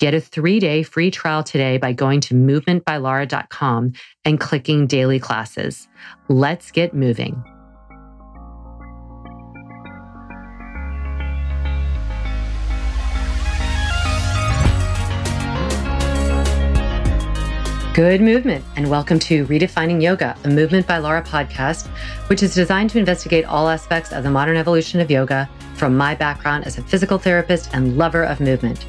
Get a 3-day free trial today by going to movementbylaura.com and clicking daily classes. Let's get moving. Good movement, and welcome to Redefining Yoga, a Movement by Laura podcast, which is designed to investigate all aspects of the modern evolution of yoga from my background as a physical therapist and lover of movement.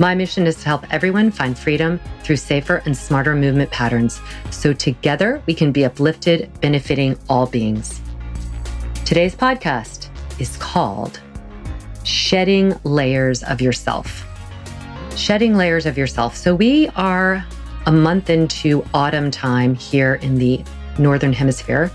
My mission is to help everyone find freedom through safer and smarter movement patterns, so together we can be uplifted, benefiting all beings. Today's podcast is called Shedding Layers of Yourself. Shedding Layers of Yourself. So we are a month into autumn time here in the Northern Hemisphere,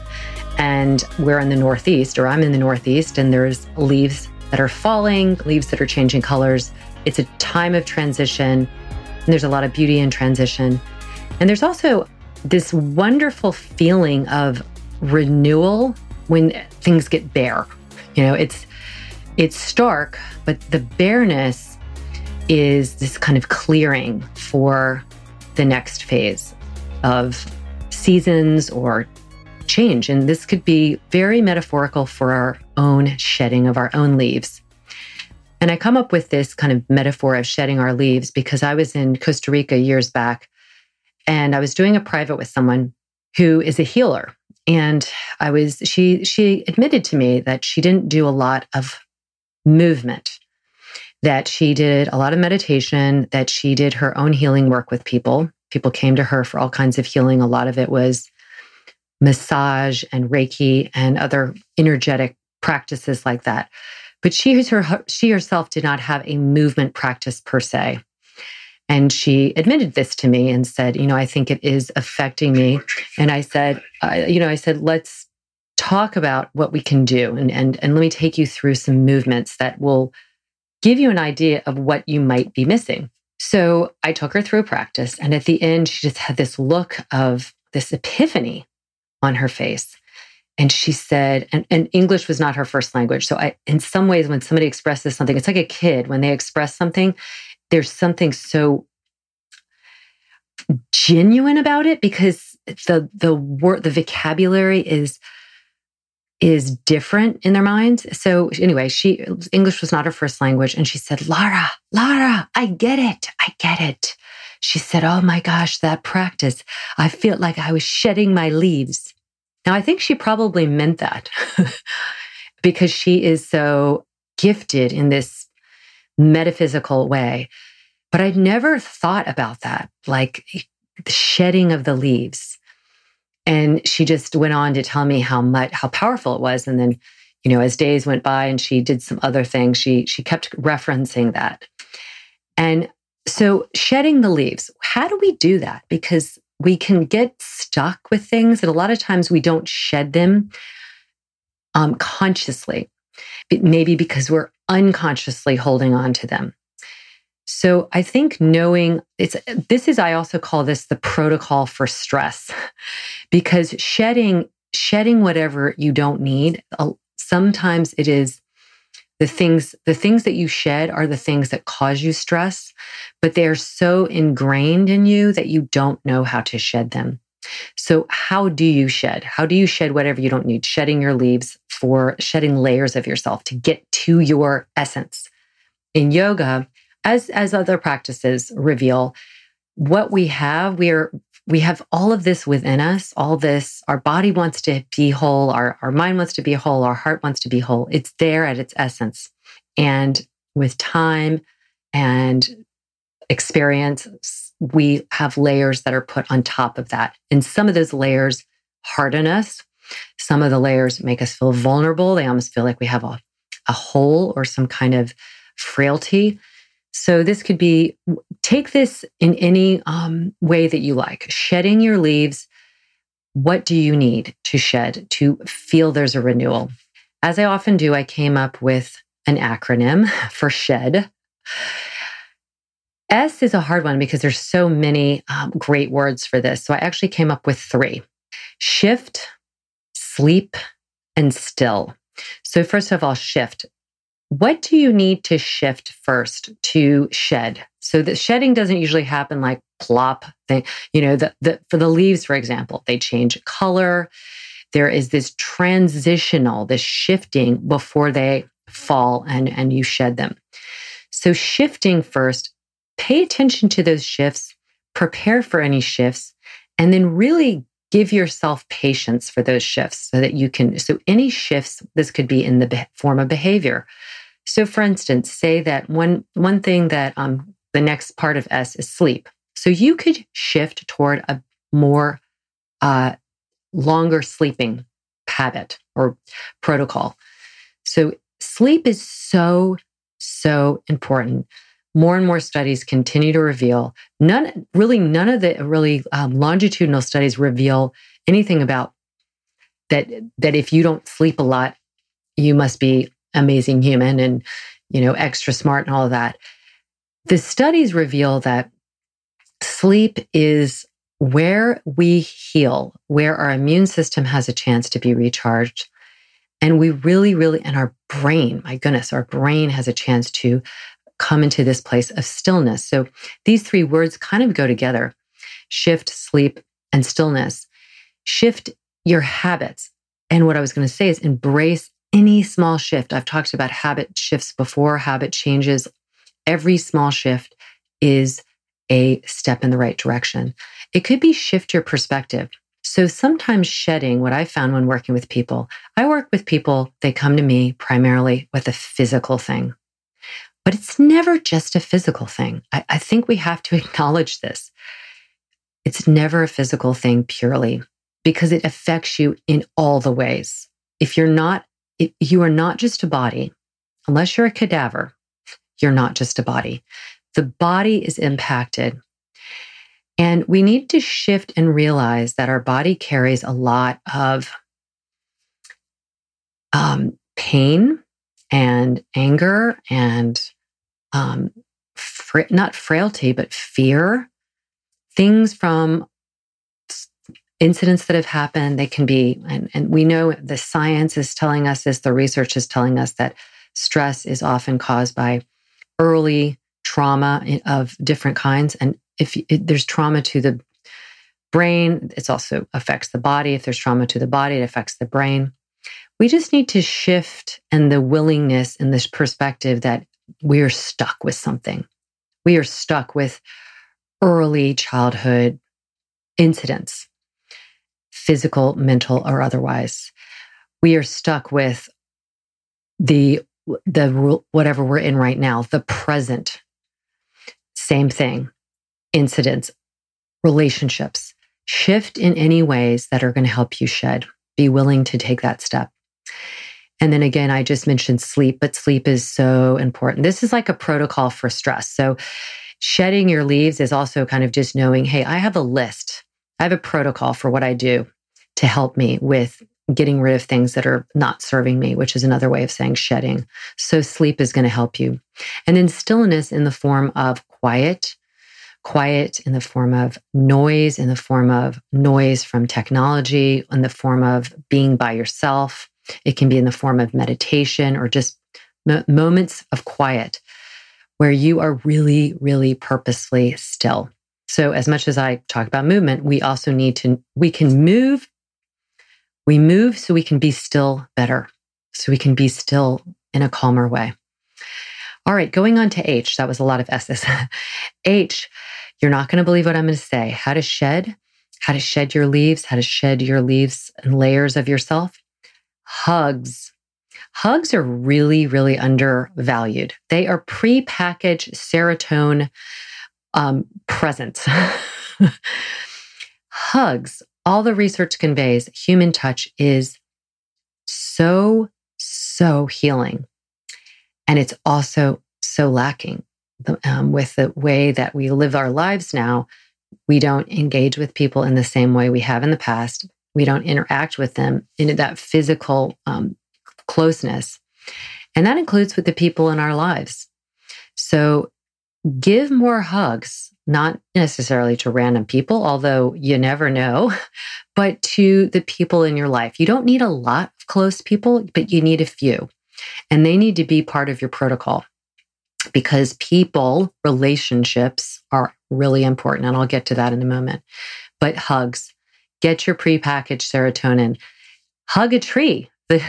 and we're in the Northeast, or I'm in the Northeast, and there's leaves that are falling, leaves that are changing colors. It's a time of transition, and there's a lot of beauty in transition. And there's also this wonderful feeling of renewal when things get bare. You know, it's stark, but the bareness is this kind of clearing for the next phase of seasons or change. And this could be very metaphorical for our own shedding of our own leaves. And I come up with this kind of metaphor of shedding our leaves because I was in Costa Rica years back, and I was doing a private with someone who is a healer. And she admitted to me that she didn't do a lot of movement, that she did a lot of meditation, that she did her own healing work with people. People came to her for all kinds of healing. A lot of it was massage and Reiki and other energetic practices like that. But she herself did not have a movement practice per se. And she admitted this to me and said, you know, I think it is affecting me. And I said, let's talk about what we can do. And let me take you through some movements that will give you an idea of what you might be missing. So I took her through practice, and at the end, she just had this look of this epiphany on her face. And she said, and English was not her first language. So in some ways, when somebody expresses something, it's like a kid. When they express something, there's something so genuine about it because the word, the vocabulary is different in their minds. So anyway, English was not her first language. And she said, Laura, I get it. She said, oh my gosh, that practice, I feel like I was shedding my leaves. Now, I think she probably meant that because she is so gifted in this metaphysical way. But I'd never thought about that, like the shedding of the leaves. And she just went on to tell me how powerful it was. And then, you know, as days went by and she did some other things, she kept referencing that. And so shedding the leaves, how do we do that? Because we can get stuck with things, and a lot of times we don't shed them consciously, maybe because we're unconsciously holding on to them. So I think knowing I also call this the protocol for stress, because shedding whatever you don't need sometimes it is the things that you shed are the things that cause you stress, but they are so ingrained in you that you don't know how to shed them. So how do you shed? How do you shed whatever you don't need? Shedding your leaves, for shedding layers of yourself to get to your essence. In yoga, as other practices reveal, what we have, we have all of this within us, all this, our body wants to be whole, our mind wants to be whole, our heart wants to be whole. It's there at its essence. And with time and experience, we have layers that are put on top of that. And some of those layers harden us. Some of the layers make us feel vulnerable. They almost feel like we have a hole or some kind of frailty. So this could be, take this in any way that you like. Shedding your leaves, what do you need to shed to feel there's a renewal? As I often do, I came up with an acronym for SHED. S is a hard one because there's so many great words for this. So I actually came up with 3. Shift, sleep, and still. So first of all, shift. What do you need to shift first to shed? So the shedding doesn't usually happen like plop thing. You know, for the leaves, for example, they change color. There is this transitional, this shifting before they fall and you shed them. So shifting first, pay attention to those shifts, prepare for any shifts, and then really give yourself patience for those shifts so that you can, so any shifts, this could be in the form of behavior. So for instance, say that one thing that the next part of S is sleep. So you could shift toward a more longer sleeping habit or protocol. So sleep is so, so important. More and more studies continue to reveal, none of the longitudinal studies reveal anything about that if you don't sleep a lot, you must be amazing human and, you know, extra smart and all of that. The studies reveal that sleep is where we heal, where our immune system has a chance to be recharged. And we really, really, and our brain, my goodness, our brain has a chance to come into this place of stillness. So these 3 words kind of go together: shift, sleep, and stillness. Shift your habits. And what I was going to say is embrace any small shift. I've talked about habit shifts before, habit changes. Every small shift is a step in the right direction. It could be shift your perspective. So sometimes shedding, what I found when working with people, they come to me primarily with a physical thing. But it's never just a physical thing. I think we have to acknowledge this. It's never a physical thing purely, because it affects you in all the ways. If you are not just a body, unless you're a cadaver, you're not just a body. The body is impacted. And we need to shift and realize that our body carries a lot of pain and anger and not frailty, but fear, things from incidents that have happened. They can be, and we know the science is telling us this, the research is telling us that stress is often caused by early trauma of different kinds. And if there's trauma to the brain, it also affects the body. If there's trauma to the body, it affects the brain. We just need to shift, and the willingness and this perspective that we are stuck with something. We are stuck with early childhood incidents, physical, mental, or otherwise. We are stuck with the whatever we're in right now, the present. Same thing, incidents, relationships. Shift in any ways that are going to help you shed. Be willing to take that step. And then again, I just mentioned sleep, but sleep is so important. This is like a protocol for stress. So shedding your leaves is also kind of just knowing, hey, I have a list. I have a protocol for what I do to help me with getting rid of things that are not serving me, which is another way of saying shedding. So sleep is going to help you. And then stillness in the form of quiet in the form of noise, in the form of noise from technology, in the form of being by yourself, It can be in the form of meditation or just moments of quiet where you are really, really purposefully still. So as much as I talk about movement, we also need to, we move so we can be still better, so we can be still in a calmer way. All right, going on to H, that was a lot of S's. H, you're not going to believe what I'm going to say. How to shed your leaves and layers of yourself. Hugs. Hugs are really, really undervalued. They are pre-packaged serotonin presence. Hugs, all the research conveys, human touch is so healing. And it's also so lacking. With the way that we live our lives now, we don't engage with people in the same way we have in the past. We don't interact with them in that physical closeness. And that includes with the people in our lives. So give more hugs, not necessarily to random people, although you never know, but to the people in your life. You don't need a lot of close people, but you need a few. And they need to be part of your protocol because relationships are really important. And I'll get to that in a moment. But hugs, get your prepackaged serotonin, hug a tree, the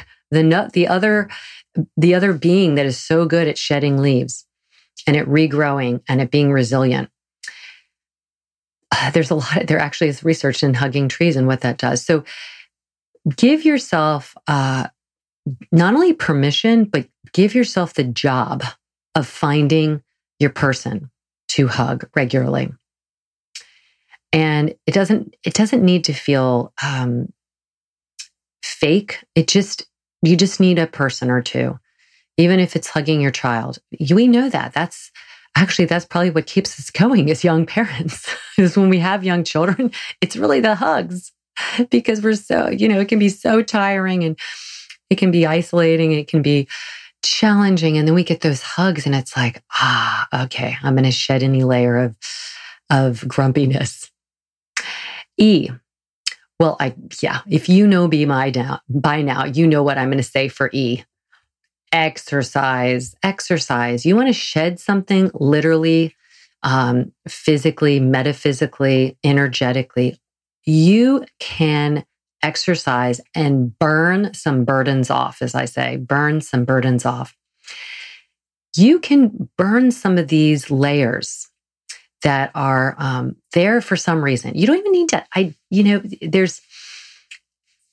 other being that is so good at shedding leaves and at regrowing and at being resilient. There actually is research in hugging trees and what that does. So give yourself not only permission, but give yourself the job of finding your person to hug regularly. And it doesn't need to feel fake. You just need a person or two, even if it's hugging your child. We know that. That's probably what keeps us going as young parents is when we have young children, it's really the hugs because we're so, it can be so tiring and it can be isolating. It can be challenging. And then we get those hugs and it's like, okay, I'm going to shed any layer of grumpiness. E. Well, if you know B by now, you know what I'm going to say for E. Exercise. You want to shed something literally, physically, metaphysically, energetically. You can exercise and burn some burdens off, as I say, burn some burdens off. You can burn some of these layers that are there for some reason. You don't even need to,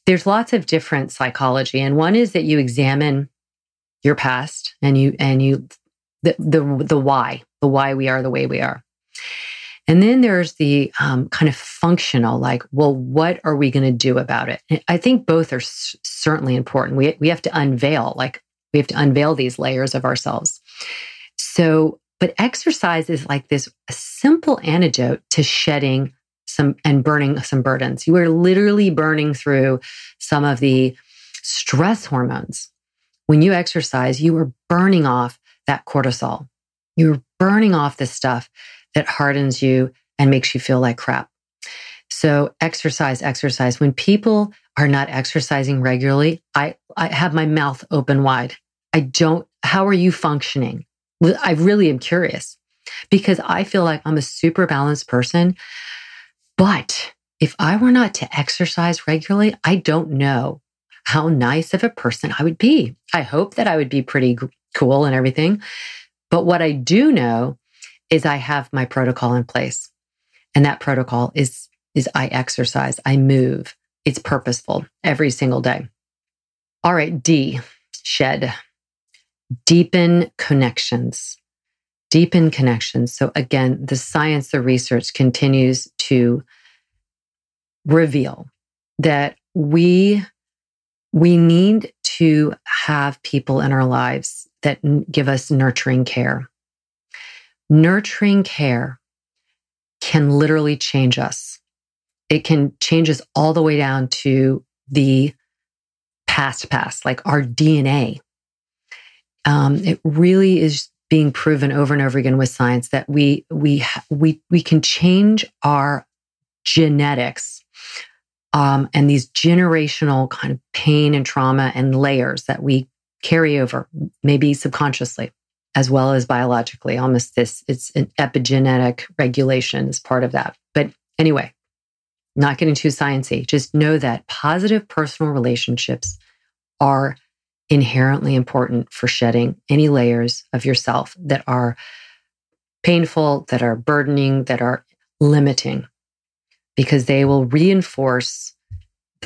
there's lots of different psychology. And one is that you examine your past and the why we are the way we are. And then there's the kind of functional, like, well, what are we going to do about it? And I think both are certainly important. We have to unveil, these layers of ourselves. So, but exercise is like a simple antidote to shedding some and burning some burdens. You are literally burning through some of the stress hormones. When you exercise, you are burning off that cortisol. You're burning off this stuff that hardens you and makes you feel like crap. So exercise. When people are not exercising regularly, I have my mouth open wide. How are you functioning? I really am curious because I feel like I'm a super balanced person. But if I were not to exercise regularly, I don't know how nice of a person I would be. I hope that I would be pretty cool and everything. But what I do know is I have my protocol in place. And that protocol is I exercise, I move. It's purposeful every single day. All right, D, shed. Deepen connections. So again, the science, the research continues to reveal that we need to have people in our lives that give us nurturing care. Nurturing care can literally change us. It can change us all the way down to the past, like our DNA. It really is being proven over and over again with science that we can change our genetics, and these generational kind of pain and trauma and layers that we carry over, maybe subconsciously, as well as biologically. Almost this, it's an epigenetic regulation is part of that. But anyway, not getting too sciencey, just know that positive personal relationships are inherently important for shedding any layers of yourself that are painful, that are burdening, that are limiting, because they will reinforce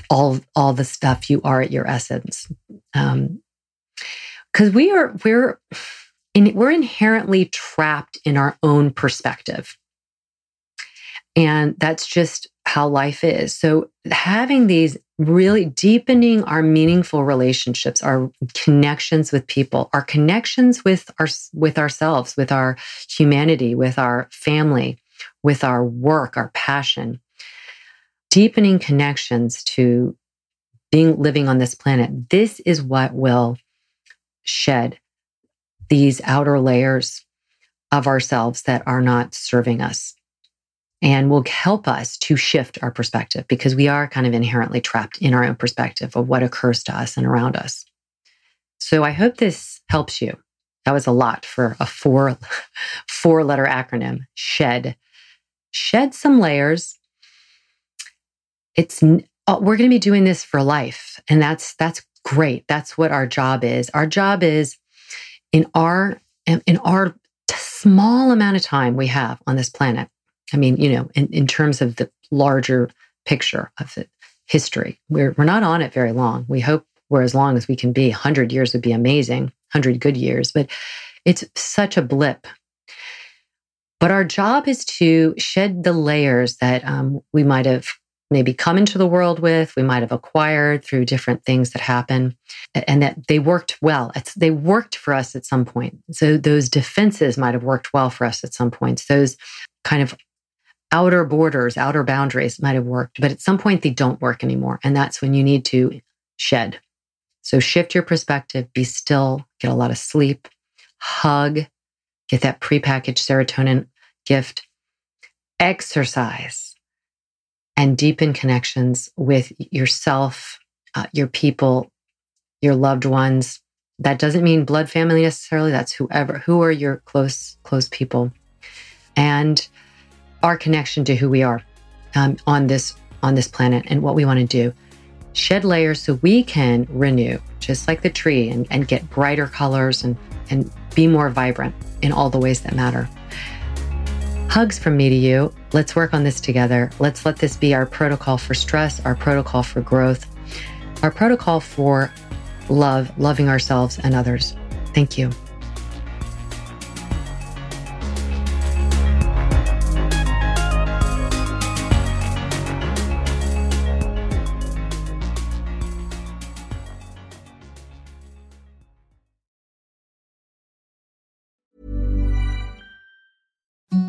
all the stuff you are at your essence. Because we're inherently trapped in our own perspective, and that's just how life is. So having these, really deepening our meaningful relationships, our connections with people, our connections with ourselves, with our humanity, with our family, with our work, our passion, deepening connections to living on this planet. This is what will shed these outer layers of ourselves that are not serving us, and will help us to shift our perspective, because we are kind of inherently trapped in our own perspective of what occurs to us and around us. So I hope this helps you. That was a lot for a four-letter acronym, SHED. Shed some layers. We're going to be doing this for life, and that's great. That's what our job is. Our job is, in our small amount of time we have on this planet, I mean, in terms of the larger picture of the history, we're not on it very long. We hope we're as long as we can be. 100 years would be amazing, 100 good years, but it's such a blip. But our job is to shed the layers that we might have maybe come into the world with, we might have acquired through different things that happen, and that they worked well. They worked for us at some point. So those defenses might have worked well for us at some point. Those kind of outer borders, outer boundaries might have worked, but at some point they don't work anymore. And that's when you need to shed. So shift your perspective, be still, get a lot of sleep, hug, get that prepackaged serotonin gift, exercise, and deepen connections with yourself, your people, your loved ones. That doesn't mean blood family necessarily. That's who are your close people. And our connection to who we are on this planet and what we want to do. Shed layers so we can renew, just like the tree, and get brighter colors and be more vibrant in all the ways that matter. Hugs from me to you. Let's work on this together. Let's let this be our protocol for stress, our protocol for growth, our protocol for love, loving ourselves and others. Thank you.